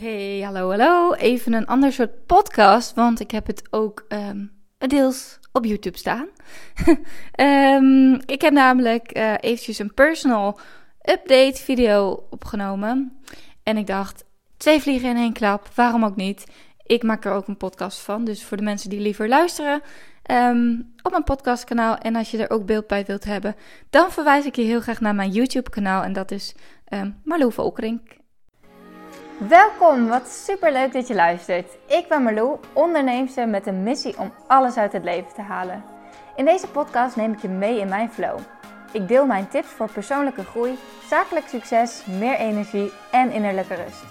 Hey, hallo, hallo. Even een ander soort podcast, want ik heb het ook deels op YouTube staan. Ik heb namelijk eventjes een personal update video opgenomen. En ik dacht, 2 vliegen in 1 klap, waarom ook niet? Ik maak er ook een podcast van, dus voor de mensen die liever luisteren op mijn podcastkanaal. En als je er ook beeld bij wilt hebben, dan verwijs ik je heel graag naar mijn YouTube kanaal. En dat is Marlou van Ockering. Welkom, wat superleuk dat je luistert. Ik ben Marlou, onderneemster met een missie om alles uit het leven te halen. In deze podcast neem ik je mee in mijn flow. Ik deel mijn tips voor persoonlijke groei, zakelijk succes, meer energie en innerlijke rust.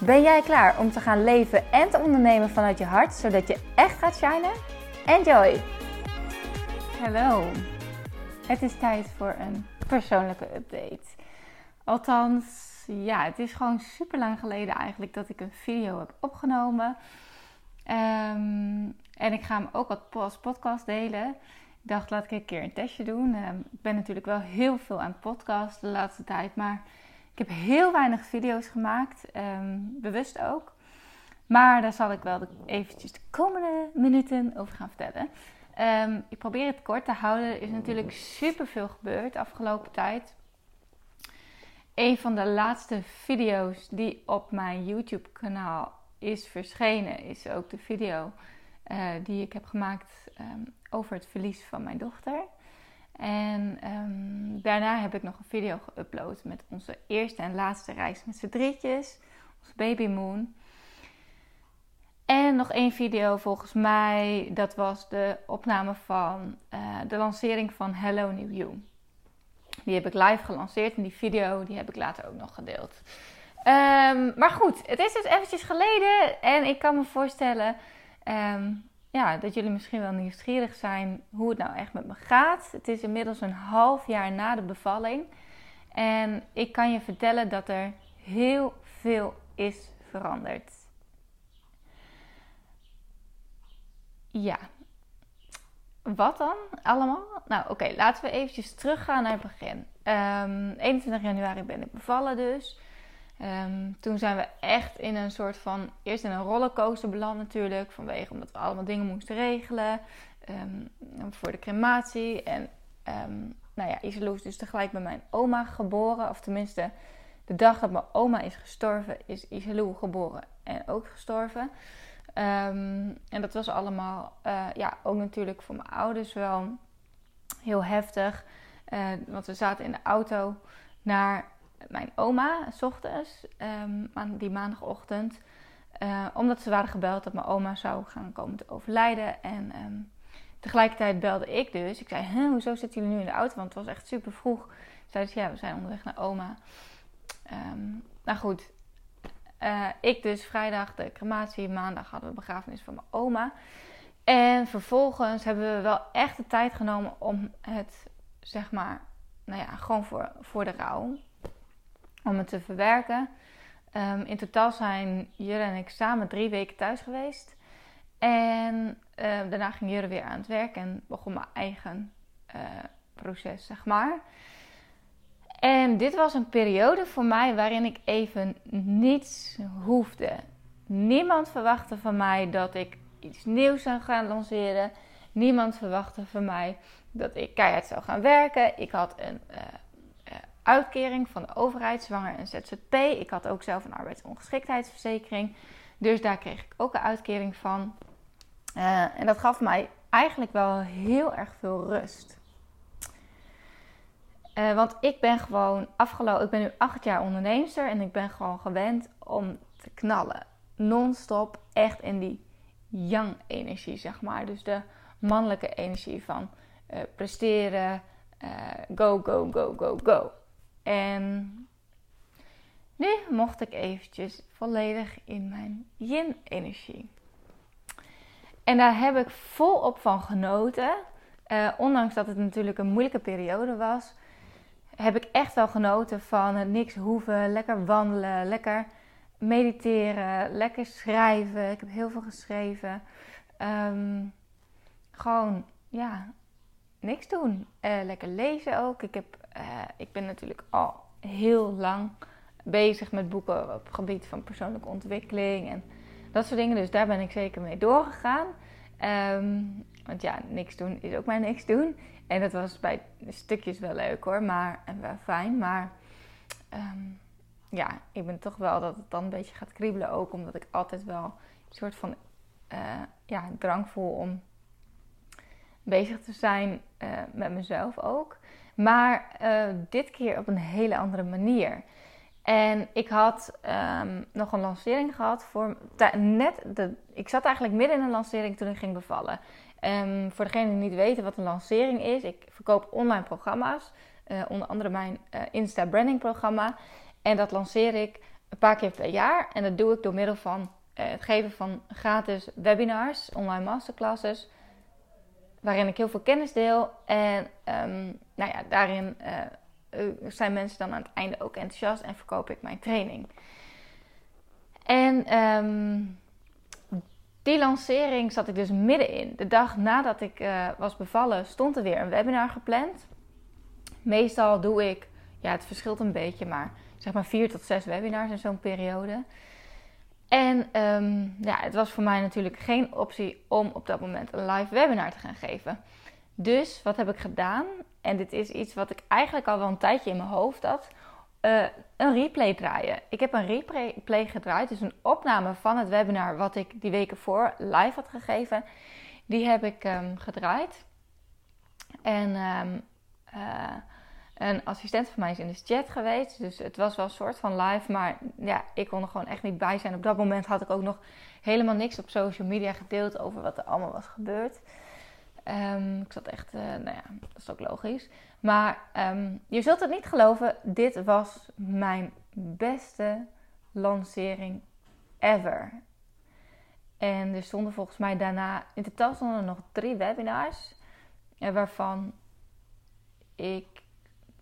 Ben jij klaar om te gaan leven en te ondernemen vanuit je hart, zodat je echt gaat shinen? Enjoy! Hallo, het is tijd voor een persoonlijke update. Althans, ja, het is gewoon super lang geleden eigenlijk dat ik een video heb opgenomen. En ik ga hem ook als podcast delen. Ik dacht, laat ik een keer een testje doen. Ik ben natuurlijk wel heel veel aan podcast de laatste tijd. Maar ik heb heel weinig video's gemaakt. Bewust ook. Maar daar zal ik wel eventjes de komende minuten over gaan vertellen. Ik probeer het kort te houden. Er is natuurlijk super veel gebeurd de afgelopen tijd. Een van de laatste video's die op mijn YouTube-kanaal is verschenen, is ook de video die ik heb gemaakt over het verlies van mijn dochter. En daarna heb ik nog een video geüpload met onze eerste en laatste reis met z'n drietjes, onze baby moon. En nog 1 video volgens mij, dat was de opname van de lancering van Hello New You. Die heb ik live gelanceerd en die video die heb ik later ook nog gedeeld. Maar goed, het is dus eventjes geleden en ik kan me voorstellen dat jullie misschien wel nieuwsgierig zijn hoe het nou echt met me gaat. Het is inmiddels een half jaar na de bevalling en ik kan je vertellen dat er heel veel is veranderd. Ja. Wat dan allemaal? Nou oké, laten we eventjes teruggaan naar het begin. 21 januari ben ik bevallen dus. Toen zijn we echt in een soort van, eerst in een rollercoaster beland natuurlijk. Vanwege omdat we allemaal dingen moesten regelen. Voor de crematie. En Isalou is dus tegelijk met mijn oma geboren. Of tenminste, de dag dat mijn oma is gestorven, is Isalou geboren en ook gestorven. En dat was allemaal ook natuurlijk voor mijn ouders wel heel heftig. Want we zaten in de auto naar mijn oma 's ochtends, die maandagochtend. Omdat ze waren gebeld dat mijn oma zou gaan komen te overlijden. En tegelijkertijd belde ik dus. Ik zei, hoezo zitten jullie nu in de auto? Want het was echt super vroeg. Zeiden ze, ja, we zijn onderweg naar oma. Nou goed. Ik dus vrijdag de crematie, maandag hadden we de begrafenis van mijn oma. En vervolgens hebben we wel echt de tijd genomen om het, gewoon voor de rouw. Om het te verwerken. In totaal zijn Jurre en ik samen 3 weken thuis geweest. En daarna ging Jurre weer aan het werk en begon mijn eigen proces, En dit was een periode voor mij waarin ik even niets hoefde. Niemand verwachtte van mij dat ik iets nieuws zou gaan lanceren. Niemand verwachtte van mij dat ik keihard zou gaan werken. Ik had een uitkering van de overheid, zwanger en ZZP. Ik had ook zelf een arbeidsongeschiktheidsverzekering. Dus daar kreeg ik ook een uitkering van. En dat gaf mij eigenlijk wel heel erg veel rust. Want ik ben gewoon ik ben nu 8 jaar onderneemster en ik ben gewoon gewend om te knallen. Non-stop, echt in die yang-energie, Dus de mannelijke energie van presteren, go, go, go, go, go. En nu mocht ik eventjes volledig in mijn yin-energie. En daar heb ik volop van genoten. Ondanks dat het natuurlijk een moeilijke periode was, heb ik echt wel genoten van het niks hoeven, lekker wandelen, lekker mediteren, lekker schrijven. Ik heb heel veel geschreven. Niks doen. Lekker lezen ook. Ik ben natuurlijk al heel lang bezig met boeken op het gebied van persoonlijke ontwikkeling en dat soort dingen. Dus daar ben ik zeker mee doorgegaan. Want ja, niks doen is ook maar niks doen. En dat was bij stukjes wel leuk hoor, maar, en wel fijn. Maar ja, ik ben toch wel dat het dan een beetje gaat kriebelen ook. Omdat ik altijd wel een soort van drang voel om bezig te zijn met mezelf ook. Maar dit keer op een hele andere manier. En ik had nog een lancering gehad voor... Ik zat eigenlijk midden in een lancering toen ik ging bevallen. Voor degenen die niet weten wat een lancering is... Ik verkoop online programma's. Onder andere mijn Insta branding programma. En dat lanceer ik een paar keer per jaar. En dat doe ik door middel van het geven van gratis webinars. Online masterclasses. Waarin ik heel veel kennis deel. En daarin... zijn mensen dan aan het einde ook enthousiast en verkoop ik mijn training. En die lancering zat ik dus middenin. De dag nadat ik was bevallen stond er weer een webinar gepland. Meestal doe ik, ja het verschilt een beetje, maar zeg maar 4 tot 6 webinars in zo'n periode. En het was voor mij natuurlijk geen optie om op dat moment een live webinar te gaan geven. Dus wat heb ik gedaan? En dit is iets wat ik eigenlijk al wel een tijdje in mijn hoofd had. Een replay draaien. Ik heb een replay gedraaid. Dus een opname van het webinar wat ik die weken voor live had gegeven. Die heb ik gedraaid. En een assistent van mij is in de chat geweest. Dus het was wel een soort van live. Maar ja, ik kon er gewoon echt niet bij zijn. Op dat moment had ik ook nog helemaal niks op social media gedeeld over wat er allemaal was gebeurd. Ik zat echt, dat is ook logisch. Maar je zult het niet geloven, dit was mijn beste lancering ever. En er stonden volgens mij daarna, in totaal stonden er nog 3 webinars. Waarvan ik,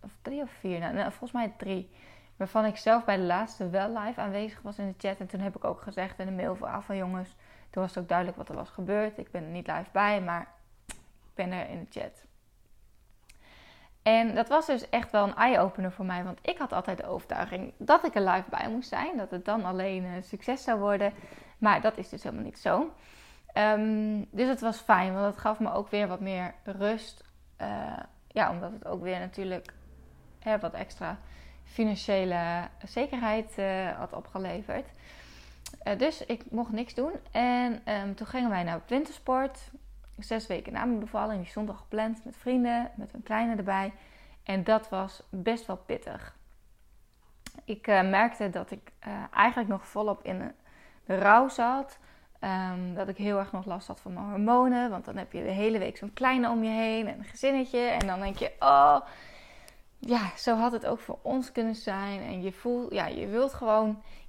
of 3 of 4, volgens mij 3. Waarvan ik zelf bij de laatste wel live aanwezig was in de chat. En toen heb ik ook gezegd in de mail van jongens, toen was het ook duidelijk wat er was gebeurd. Ik ben er niet live bij, maar... Ik ben er in de chat. En dat was dus echt wel een eye-opener voor mij. Want ik had altijd de overtuiging dat ik er live bij moest zijn. Dat het dan alleen succes zou worden. Maar dat is dus helemaal niet zo. Dus het was fijn. Want dat gaf me ook weer wat meer rust. Omdat het ook weer natuurlijk wat extra financiële zekerheid had opgeleverd. Dus ik mocht niks doen. En toen gingen wij naar wintersport. 6 weken na mijn bevalling, die zondag gepland met vrienden, met een kleine erbij. En dat was best wel pittig. Ik merkte dat ik eigenlijk nog volop in de rouw zat. Dat ik heel erg nog last had van mijn hormonen. Want dan heb je de hele week zo'n kleine om je heen en een gezinnetje. En dan denk je, oh, ja, zo had het ook voor ons kunnen zijn. En je voelt, ja, je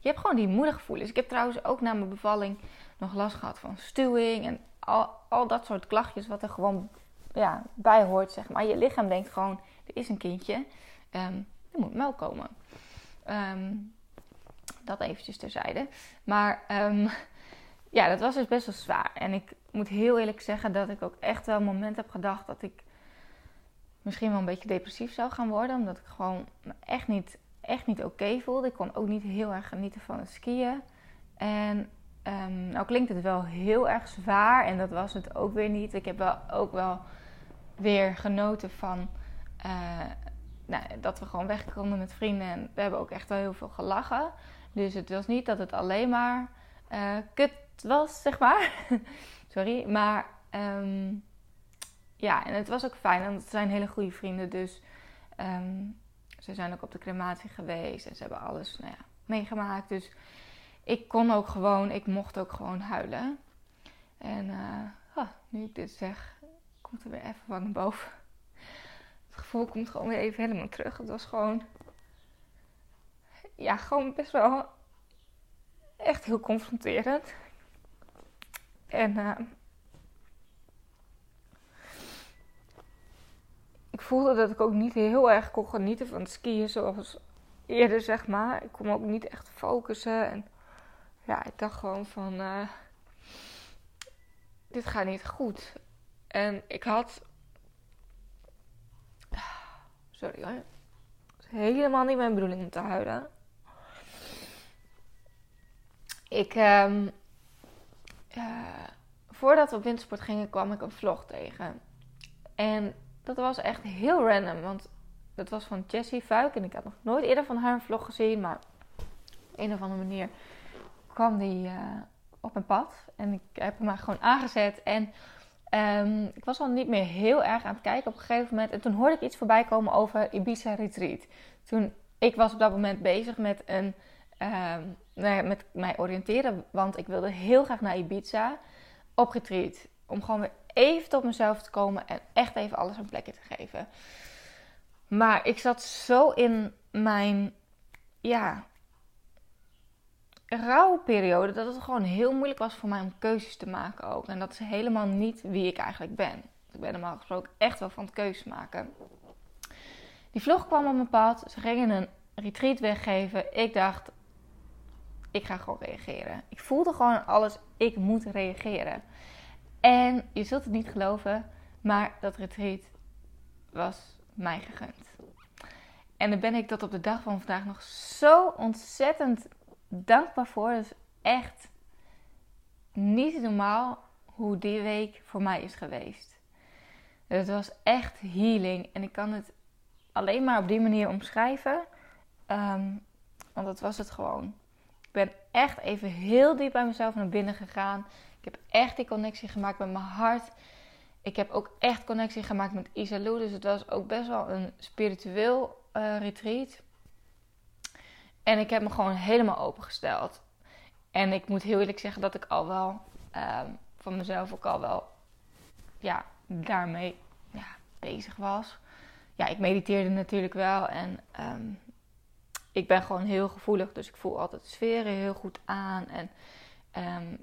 hebt gewoon die moedergevoelens. Ik heb trouwens ook na mijn bevalling nog last gehad van stuwing en al dat soort klachtjes wat er gewoon bij hoort, zeg maar. Je lichaam denkt gewoon, er is een kindje. Er moet melk komen. Dat eventjes terzijde. Maar dat was dus best wel zwaar. En ik moet heel eerlijk zeggen dat ik ook echt wel een moment heb gedacht dat ik misschien wel een beetje depressief zou gaan worden. Omdat ik gewoon me echt niet oké voelde. Ik kon ook niet heel erg genieten van het skiën. En... nou klinkt het wel heel erg zwaar en dat was het ook weer niet. Ik heb ook wel weer genoten van dat we gewoon weg konden met vrienden. En we hebben ook echt wel heel veel gelachen. Dus het was niet dat het alleen maar kut was, zeg maar. Sorry, maar en het was ook fijn. Want het zijn hele goede vrienden, dus ze zijn ook op de crematie geweest. En ze hebben alles meegemaakt, dus... Ik mocht ook gewoon huilen. En nu ik dit zeg, komt er weer even wat naar boven. Het gevoel komt gewoon weer even helemaal terug. Het was gewoon... Ja, gewoon best wel... Echt heel confronterend. En... ik voelde dat ik ook niet heel erg kon genieten van het skiën zoals eerder, zeg maar. Ik kon ook niet echt focussen en... Ja, ik dacht gewoon van, dit gaat niet goed. En ik had, sorry hoor, het is helemaal niet mijn bedoeling om te huilen. Voordat we op wintersport gingen, kwam ik een vlog tegen. En dat was echt heel random, want dat was van Jessie Fuik. En ik had nog nooit eerder van haar een vlog gezien, maar op een of andere manier kwam die op mijn pad. En ik heb hem maar gewoon aangezet. En ik was al niet meer heel erg aan het kijken op een gegeven moment. En toen hoorde ik iets voorbij komen over Ibiza Retreat. Ik was op dat moment bezig met met mij oriënteren, want ik wilde heel graag naar Ibiza op retreat. Om gewoon weer even tot mezelf te komen en echt even alles een plekje te geven. Maar ik zat zo in mijn rouwperiode dat het gewoon heel moeilijk was voor mij om keuzes te maken ook. En dat is helemaal niet wie ik eigenlijk ben. Ik ben normaal gesproken echt wel van het keuzes maken. Die vlog kwam op mijn pad. Ze gingen een retreat weggeven. Ik dacht, ik ga gewoon reageren. Ik voelde gewoon alles, ik moet reageren. En je zult het niet geloven, maar dat retreat was mij gegund. En daar ben ik tot op de dag van vandaag nog zo ontzettend dankbaar voor. Dat is echt niet normaal hoe die week voor mij is geweest. Het was echt healing en ik kan het alleen maar op die manier omschrijven. Want dat was het gewoon. Ik ben echt even heel diep bij mezelf naar binnen gegaan. Ik heb echt die connectie gemaakt met mijn hart. Ik heb ook echt connectie gemaakt met Isalou. Dus het was ook best wel een spiritueel retreat. En ik heb me gewoon helemaal opengesteld. En ik moet heel eerlijk zeggen dat ik al wel van mezelf ook al wel daarmee bezig was. Ja, ik mediteerde natuurlijk wel en ik ben gewoon heel gevoelig. Dus ik voel altijd sferen heel goed aan. En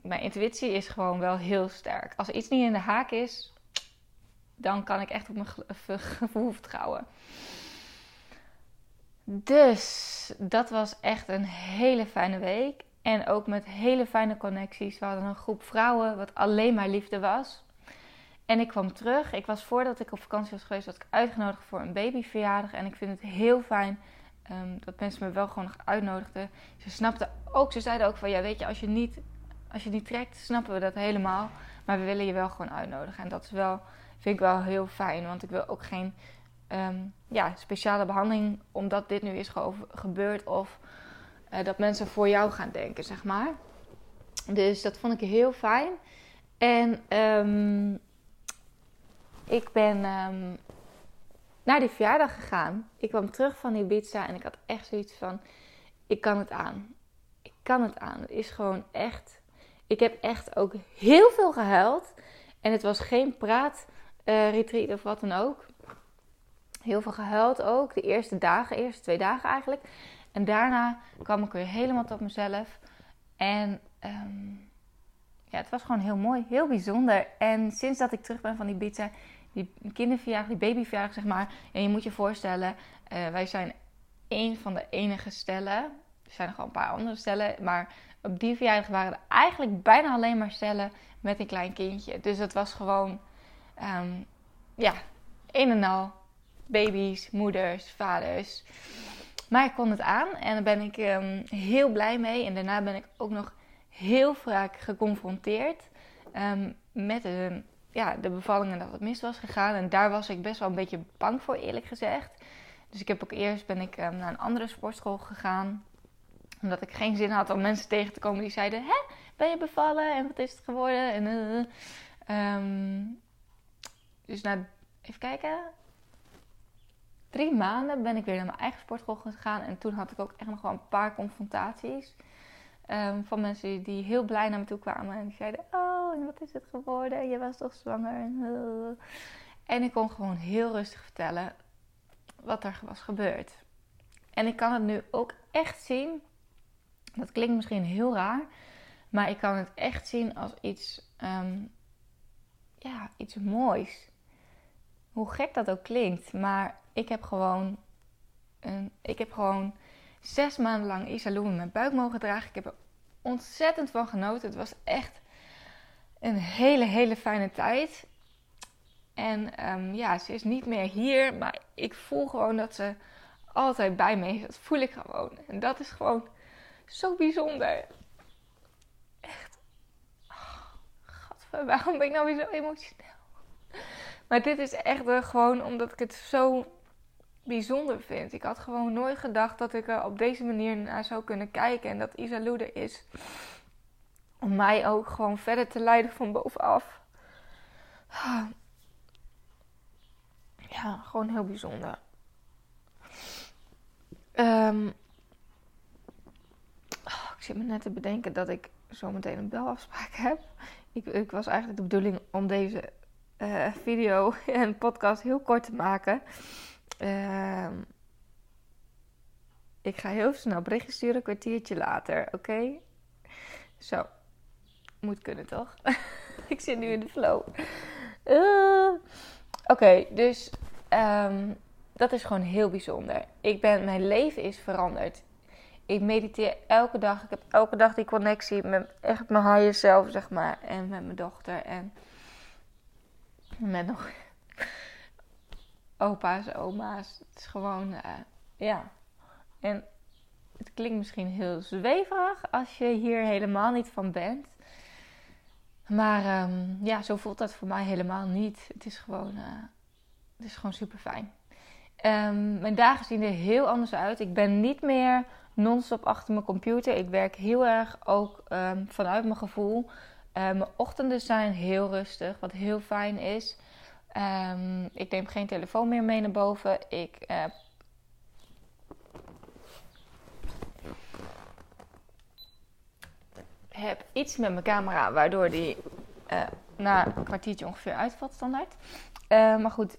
mijn intuïtie is gewoon wel heel sterk. Als er iets niet in de haak is, dan kan ik echt op mijn gevoel vertrouwen. Dus dat was echt een hele fijne week. En ook met hele fijne connecties. We hadden een groep vrouwen wat alleen maar liefde was. En ik kwam terug. Ik was voordat ik op vakantie was geweest, was ik uitgenodigd voor een babyverjaardag. En ik vind het heel fijn dat mensen me wel gewoon nog uitnodigden. Ze snapten ook, ze zeiden ook van, weet je, als je niet trekt, snappen we dat helemaal. Maar we willen je wel gewoon uitnodigen. En dat is wel, vind ik wel heel fijn. Want ik wil ook geen speciale behandeling, omdat dit nu is gebeurd. Of dat mensen voor jou gaan denken, zeg maar. Dus dat vond ik heel fijn. En ik ben naar die verjaardag gegaan. Ik kwam terug van Ibiza en ik had echt zoiets van, ik kan het aan. Ik kan het aan. Het is gewoon echt, ik heb echt ook heel veel gehuild. En het was geen praatretreat of wat dan ook. Heel veel gehuild ook. De eerste 2 dagen eigenlijk. En daarna kwam ik weer helemaal tot mezelf. En het was gewoon heel mooi. Heel bijzonder. En sinds dat ik terug ben van Ibiza, die kinderverjaardag, die babyverjaardag zeg maar. En je moet je voorstellen, wij zijn één van de enige stellen. Er zijn nog wel een paar andere stellen. Maar op die verjaardag waren er eigenlijk bijna alleen maar stellen met een klein kindje. Dus het was gewoon, een en al. Baby's, moeders, vaders. Maar ik kon het aan en daar ben ik heel blij mee. En daarna ben ik ook nog heel vaak geconfronteerd met de bevalling en dat het mis was gegaan. En daar was ik best wel een beetje bang voor, eerlijk gezegd. Dus ik heb ook eerst naar een andere sportschool gegaan. Omdat ik geen zin had om mensen tegen te komen die zeiden, hè, ben je bevallen en wat is het geworden? En, dus na, even kijken, 3 maanden ben ik weer naar mijn eigen sportschool gegaan. En toen had ik ook echt nog wel een paar confrontaties. Van mensen die heel blij naar me toe kwamen. En die zeiden, oh, en wat is het geworden? Je was toch zwanger? En ik kon gewoon heel rustig vertellen wat er was gebeurd. En ik kan het nu ook echt zien. Dat klinkt misschien heel raar. Maar ik kan het echt zien als iets moois. Hoe gek dat ook klinkt. Maar ik heb gewoon 6 maanden lang Isalou in mijn buik mogen dragen. Ik heb er ontzettend van genoten. Het was echt een hele, hele fijne tijd. En ze is niet meer hier. Maar ik voel gewoon dat ze altijd bij me is. Dat voel ik gewoon. En dat is gewoon zo bijzonder. Waarom ben ik nou weer zo emotioneel? Maar dit is echt gewoon omdat ik het zo bijzonder vind. Ik had gewoon nooit gedacht dat ik er op deze manier naar zou kunnen kijken. En dat Isalou er is om mij ook gewoon verder te leiden van bovenaf. Ja, gewoon heel bijzonder. Ik zit me net te bedenken dat ik zo meteen een belafspraak heb. Ik was eigenlijk de bedoeling om deze video en podcast heel kort te maken. Ik ga heel snel berichtjes sturen, een kwartiertje later, oké? Zo, moet kunnen toch? Ik zit nu in de flow. Oké, dus dat is gewoon heel bijzonder. Mijn leven is veranderd. Ik mediteer elke dag. Ik heb elke dag die connectie met echt mijn higher self, zeg maar. En met mijn dochter. En met nog opa's, oma's. Het is gewoon, ja. En het klinkt misschien heel zweverig als je hier helemaal niet van bent. Maar ja, zo voelt dat voor mij helemaal niet. Het is gewoon super fijn. Mijn dagen zien er heel anders uit. Ik ben niet meer non-stop achter mijn computer. Ik werk heel erg ook vanuit mijn gevoel. Mijn ochtenden zijn heel rustig, wat heel fijn is. Ik neem geen telefoon meer mee naar boven. Ik heb iets met mijn camera, waardoor die na een kwartiertje ongeveer uitvalt standaard. Maar goed,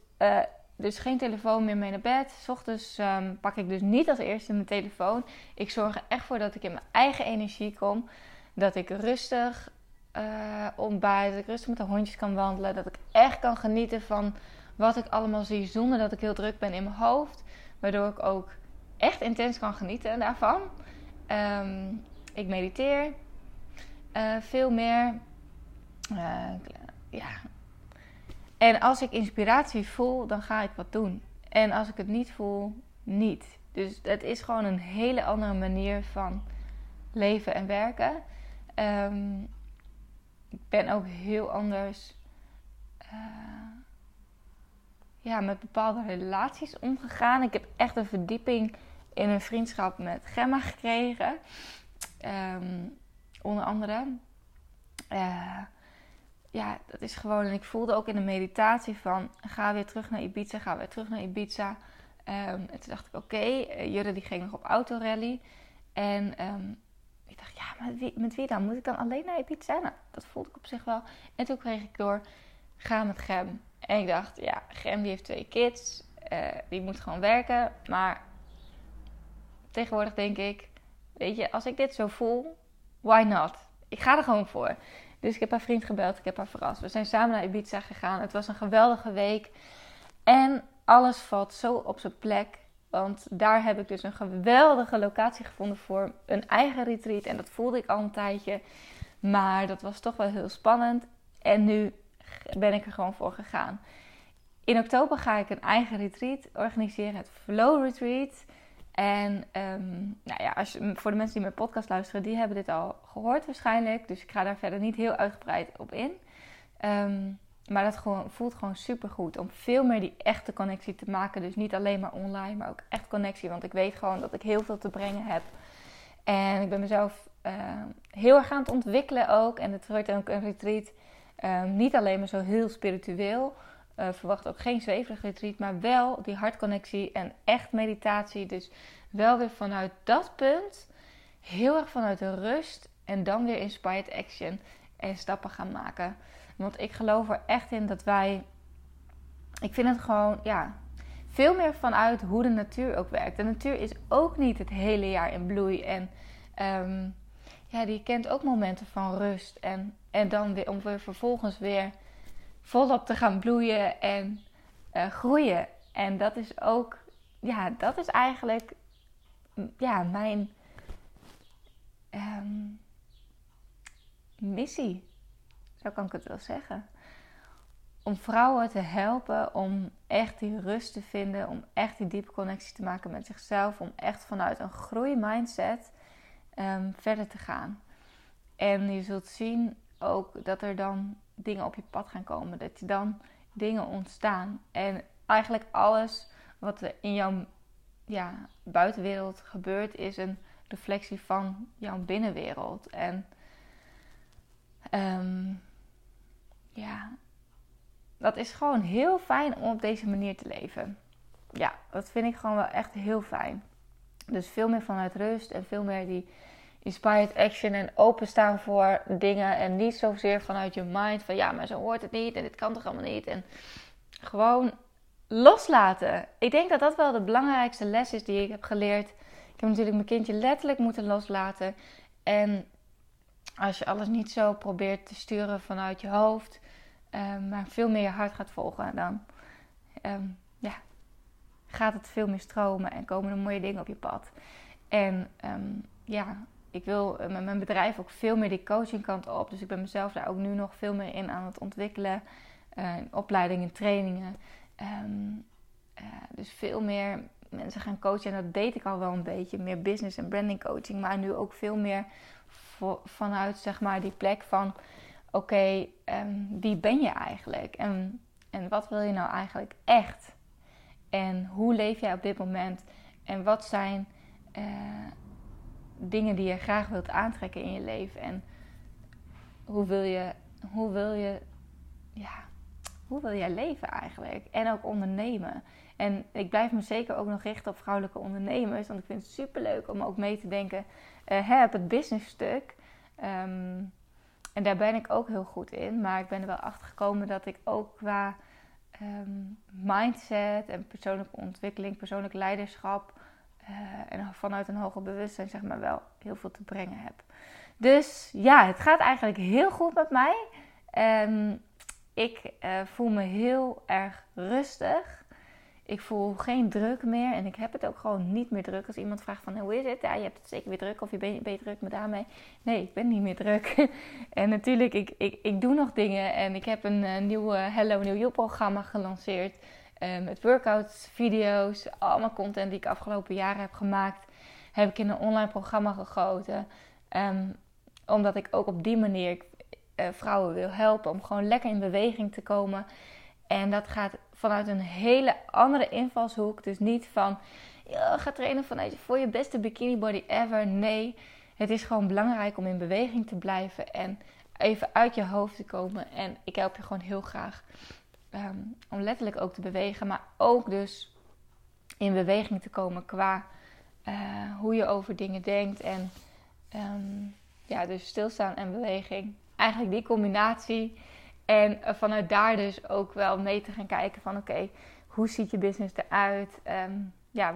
dus geen telefoon meer mee naar bed. 's Ochtends pak ik dus niet als eerste mijn telefoon. Ik zorg er echt voor dat ik in mijn eigen energie kom. Dat ik rustig ontbijt, dat ik rustig met de hondjes kan wandelen. Dat ik echt kan genieten van wat ik allemaal zie zonder dat ik heel druk ben in mijn hoofd. Waardoor ik ook echt intens kan genieten daarvan. Ik mediteer. Veel meer. Ja. En als ik inspiratie voel, dan ga ik wat doen. En als ik het niet voel, niet. Dus het is gewoon een hele andere manier van leven en werken. Ik ben ook heel anders met bepaalde relaties omgegaan. Ik heb echt een verdieping in een vriendschap met Gemma gekregen. Onder andere. Dat is gewoon. En ik voelde ook in de meditatie van. Ga weer terug naar Ibiza. En toen dacht ik oké, Jurre die ging nog op autorally. En ik dacht ja, met wie dan? Moet ik dan alleen naar Ibiza? Nou, dat voelde ik op zich wel. En toen kreeg ik door. Ga met Gem. En ik dacht ja, Gem die heeft 2 kids. Die moet gewoon werken. Maar tegenwoordig denk ik. Weet je, als ik dit zo voel. Why not? Ik ga er gewoon voor. Dus ik heb haar vriend gebeld. Ik heb haar verrast. We zijn samen naar Ibiza gegaan. Het was een geweldige week. En alles valt zo op zijn plek. Want daar heb ik dus een geweldige locatie gevonden voor een eigen retreat. En dat voelde ik al een tijdje. Maar dat was toch wel heel spannend. En nu ben ik er gewoon voor gegaan. In oktober ga ik een eigen retreat organiseren. Het Flow Retreat. En voor de mensen die mijn podcast luisteren, die hebben dit al gehoord waarschijnlijk. Dus ik ga daar verder niet heel uitgebreid op in. Maar dat voelt gewoon supergoed om veel meer die echte connectie te maken. Dus niet alleen maar online, maar ook echt connectie. Want ik weet gewoon dat ik heel veel te brengen heb. En ik ben mezelf heel erg aan het ontwikkelen ook. En het wordt ook een retreat, niet alleen maar zo heel spiritueel. Verwacht ook geen zweverig retreat, maar wel die hartconnectie en echt meditatie. Dus wel weer vanuit dat punt, heel erg vanuit de rust en dan weer inspired action en stappen gaan maken. Want ik geloof er echt in dat ik vind het gewoon, ja, veel meer vanuit hoe de natuur ook werkt. De natuur is ook niet het hele jaar in bloei en die kent ook momenten van rust en dan weer om weer vervolgens weer volop te gaan bloeien en groeien. En dat is ook, dat is eigenlijk, mijn missie. Zo kan ik het wel zeggen. Om vrouwen te helpen om echt die rust te vinden. Om echt die diepe connectie te maken met zichzelf. Om echt vanuit een groeimindset verder te gaan. En je zult zien ook dat er dan dingen op je pad gaan komen. Dat je dan dingen ontstaan. En eigenlijk alles wat er in jouw buitenwereld gebeurt is een reflectie van jouw binnenwereld. En dat is gewoon heel fijn om op deze manier te leven. Ja, dat vind ik gewoon wel echt heel fijn. Dus veel meer vanuit rust en veel meer die inspired action en openstaan voor dingen. En niet zozeer vanuit je mind van ja, maar zo hoort het niet en dit kan toch allemaal niet. En gewoon loslaten. Ik denk dat dat wel de belangrijkste les is die ik heb geleerd. Ik heb natuurlijk mijn kindje letterlijk moeten loslaten. En als je alles niet zo probeert te sturen vanuit je hoofd, maar veel meer je hart gaat volgen, dan gaat het veel meer stromen en komen er mooie dingen op je pad. En ik wil met mijn bedrijf ook veel meer die coachingkant op. Dus ik ben mezelf daar ook nu nog veel meer in aan het ontwikkelen. In opleidingen, trainingen. Dus veel meer mensen gaan coachen. En dat deed ik al wel een beetje. Meer business en branding coaching. Maar nu ook veel meer vanuit zeg maar die plek van wie ben je eigenlijk? En wat wil je nou eigenlijk echt? En hoe leef jij op dit moment? En wat zijn dingen die je graag wilt aantrekken in je leven? En hoe wil jij leven eigenlijk? En ook ondernemen. En ik blijf me zeker ook nog richten op vrouwelijke ondernemers. Want ik vind het superleuk om ook mee te denken op het businessstuk. En daar ben ik ook heel goed in. Maar ik ben er wel achter gekomen dat ik ook qua mindset en persoonlijke ontwikkeling, persoonlijk leiderschap en vanuit een hoger bewustzijn zeg maar wel heel veel te brengen heb. Dus ja, het gaat eigenlijk heel goed met mij. Ik voel me heel erg rustig. Ik voel geen druk meer en ik heb het ook gewoon niet meer druk. Als iemand vraagt van hoe is het? Ja, je hebt het zeker weer druk of ben je druk met daarmee? Nee, ik ben niet meer druk. En natuurlijk, ik doe nog dingen en ik heb een nieuw Hello New You programma gelanceerd. Met workouts, video's, allemaal content die ik afgelopen jaren heb gemaakt. Heb ik in een online programma gegoten. Omdat ik ook op die manier vrouwen wil helpen om gewoon lekker in beweging te komen. En dat gaat vanuit een hele andere invalshoek. Dus niet van, ga trainen voor je beste bikini body ever. Nee, het is gewoon belangrijk om in beweging te blijven. En even uit je hoofd te komen. En ik help je gewoon heel graag om letterlijk ook te bewegen. Maar ook dus in beweging te komen qua hoe je over dingen denkt. En dus stilstaan en beweging. Eigenlijk die combinatie. En vanuit daar dus ook wel mee te gaan kijken van oké, hoe ziet je business eruit?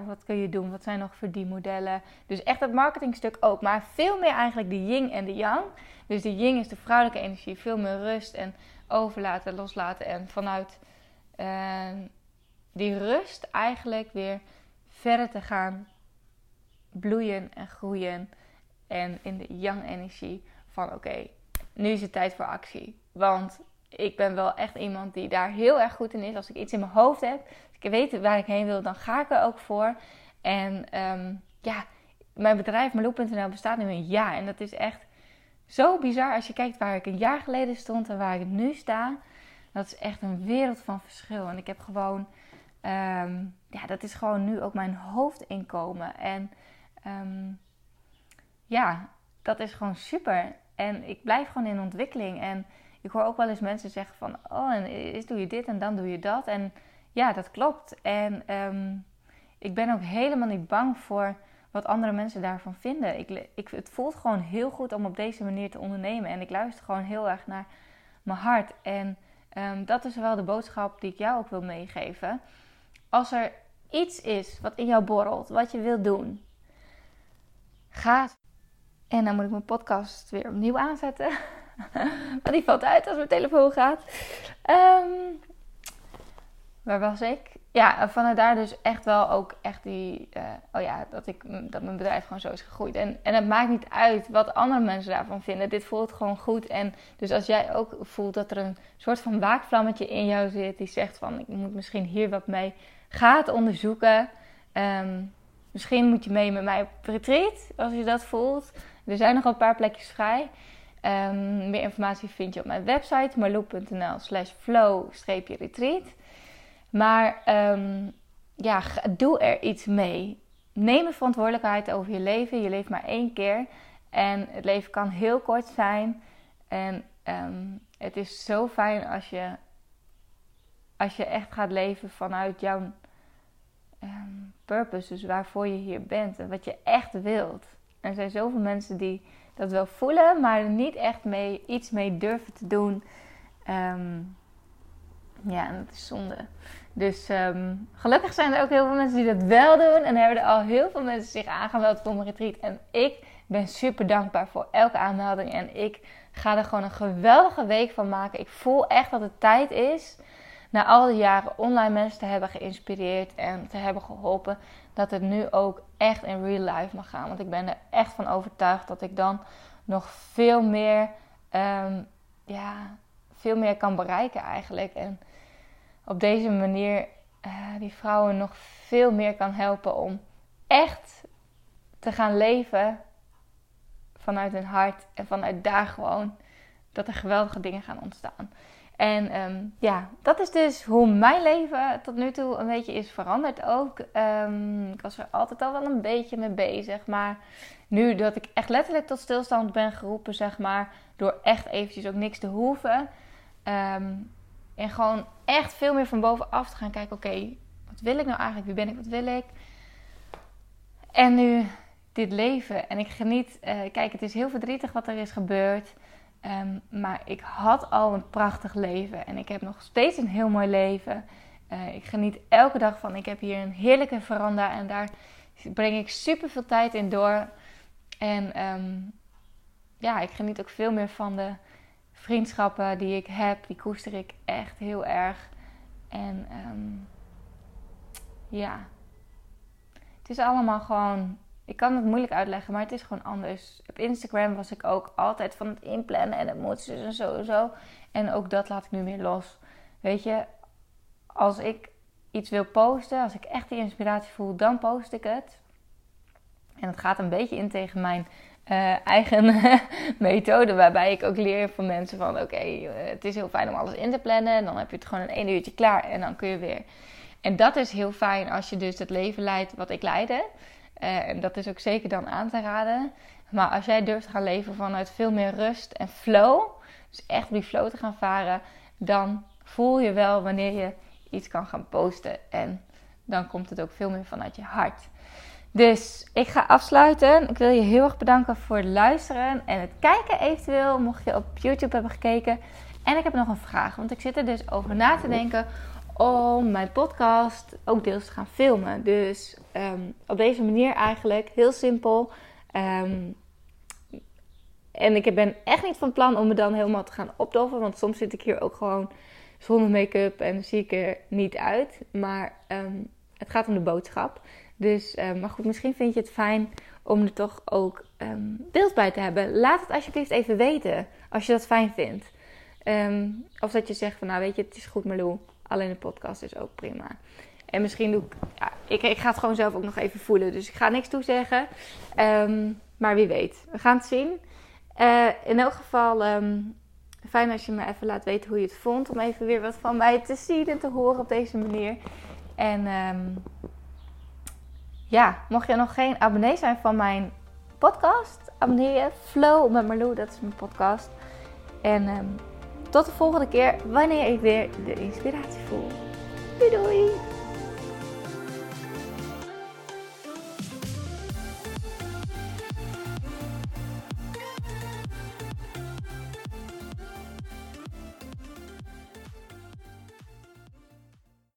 Wat kun je doen? Wat zijn nog verdienmodellen? Dus echt dat marketingstuk ook. Maar veel meer eigenlijk de yin en de yang. Dus de yin is de vrouwelijke energie. Veel meer rust en overlaten, loslaten. En vanuit die rust eigenlijk weer verder te gaan bloeien en groeien. En in de yang energie van oké, nu is het tijd voor actie. Want ik ben wel echt iemand die daar heel erg goed in is. Als ik iets in mijn hoofd heb, als ik weet waar ik heen wil, dan ga ik er ook voor. En mijn bedrijf Malou.nl bestaat nu een jaar. En dat is echt zo bizar als je kijkt waar ik een jaar geleden stond en waar ik nu sta. Dat is echt een wereld van verschil. En ik heb gewoon, dat is gewoon nu ook mijn hoofdinkomen. En dat is gewoon super. En ik blijf gewoon in ontwikkeling. En ik hoor ook wel eens mensen zeggen van, en eerst doe je dit en dan doe je dat. En ja, dat klopt. En ik ben ook helemaal niet bang voor wat andere mensen daarvan vinden. Het voelt gewoon heel goed om op deze manier te ondernemen. En ik luister gewoon heel erg naar mijn hart. En dat is wel de boodschap die ik jou ook wil meegeven. Als er iets is wat in jou borrelt, wat je wilt doen, ga. En dan moet ik mijn podcast weer opnieuw aanzetten. Maar die valt uit als mijn telefoon gaat. Waar was ik? Ja, vanuit daar dus echt wel ook echt die... dat mijn bedrijf gewoon zo is gegroeid. En het maakt niet uit wat andere mensen daarvan vinden. Dit voelt gewoon goed. En dus als jij ook voelt dat er een soort van waakvlammetje in jou zit... die zegt van, ik moet misschien hier wat mee. Ga het onderzoeken. Misschien moet je mee met mij op retreat, als je dat voelt. Er zijn nog een paar plekjes vrij. Meer informatie vind je op mijn website Marlou.nl/flow-retreat. Maar ja, doe er iets mee. Neem de verantwoordelijkheid over je leven. Je leeft maar één keer. En het leven kan heel kort zijn. En het is zo fijn als je echt gaat leven vanuit jouw purpose. Dus waarvoor je hier bent. En wat je echt wilt. Er zijn zoveel mensen die dat wel voelen. Maar er niet echt iets mee durven te doen. Ja, en dat is zonde. Dus gelukkig zijn er ook heel veel mensen die dat wel doen. En hebben er al heel veel mensen zich aangemeld voor mijn retreat. En ik ben super dankbaar voor elke aanmelding. En ik ga er gewoon een geweldige week van maken. Ik voel echt dat het tijd is. Na al die jaren online mensen te hebben geïnspireerd. En te hebben geholpen. Dat het nu ook echt in real life mag gaan. Want ik ben er echt van overtuigd dat ik dan nog veel meer kan bereiken eigenlijk. En op deze manier die vrouwen nog veel meer kan helpen om echt te gaan leven vanuit hun hart. En vanuit daar gewoon dat er geweldige dingen gaan ontstaan. En ja, dat is dus hoe mijn leven tot nu toe een beetje is veranderd ook. Ik was er altijd al wel een beetje mee bezig. Maar nu dat ik echt letterlijk tot stilstand ben geroepen, zeg maar. Door echt eventjes ook niks te hoeven. En gewoon echt veel meer van bovenaf te gaan kijken. Oké, wat wil ik nou eigenlijk? Wie ben ik? Wat wil ik? En nu dit leven. En ik geniet. Kijk, het is heel verdrietig wat er is gebeurd. Maar ik had al een prachtig leven. En ik heb nog steeds een heel mooi leven. Ik geniet elke dag van. Ik heb hier een heerlijke veranda. En daar breng ik super veel tijd in door. En ja, ik geniet ook veel meer van de vriendschappen die ik heb. Die koester ik echt heel erg. En ja. Het is allemaal gewoon... Ik kan het moeilijk uitleggen, maar het is gewoon anders. Op Instagram was ik ook altijd van het inplannen en emoties en zo en zo. En ook dat laat ik nu meer los. Weet je, als ik iets wil posten, als ik echt die inspiratie voel, dan post ik het. En het gaat een beetje in tegen mijn eigen methode. Waarbij ik ook leer van mensen van oké, het is heel fijn om alles in te plannen. En dan heb je het gewoon in 1 uurtje klaar en dan kun je weer. En dat is heel fijn als je dus het leven leidt wat ik leidde. En dat is ook zeker dan aan te raden. Maar als jij durft te gaan leven vanuit veel meer rust en flow. Dus echt die flow te gaan varen. Dan voel je wel wanneer je iets kan gaan posten. En dan komt het ook veel meer vanuit je hart. Dus ik ga afsluiten. Ik wil je heel erg bedanken voor het luisteren. En het kijken eventueel. Mocht je op YouTube hebben gekeken. En ik heb nog een vraag. Want ik zit er dus over na te denken. Om mijn podcast ook deels te gaan filmen. Dus op deze manier eigenlijk. Heel simpel. En ik ben echt niet van plan om me dan helemaal te gaan opdoffen. Want soms zit ik hier ook gewoon zonder make-up. En zie ik er niet uit. Maar het gaat om de boodschap. Dus, maar goed, misschien vind je het fijn om er toch ook beeld bij te hebben. Laat het alsjeblieft even weten. Als je dat fijn vindt. Of dat je zegt van nou weet je, het is goed Marlou. Alleen de podcast is ook prima. En misschien doe ik... Ja, ik ga het gewoon zelf ook nog even voelen. Dus ik ga niks toezeggen. Maar wie weet. We gaan het zien. In elk geval... fijn als je me even laat weten hoe je het vond. Om even weer wat van mij te zien en te horen op deze manier. En... ja, mocht je nog geen abonnee zijn van mijn podcast. Abonneer je. Flow met Marlou. Dat is mijn podcast. En... tot de volgende keer wanneer ik weer de inspiratie voel. Doei doei!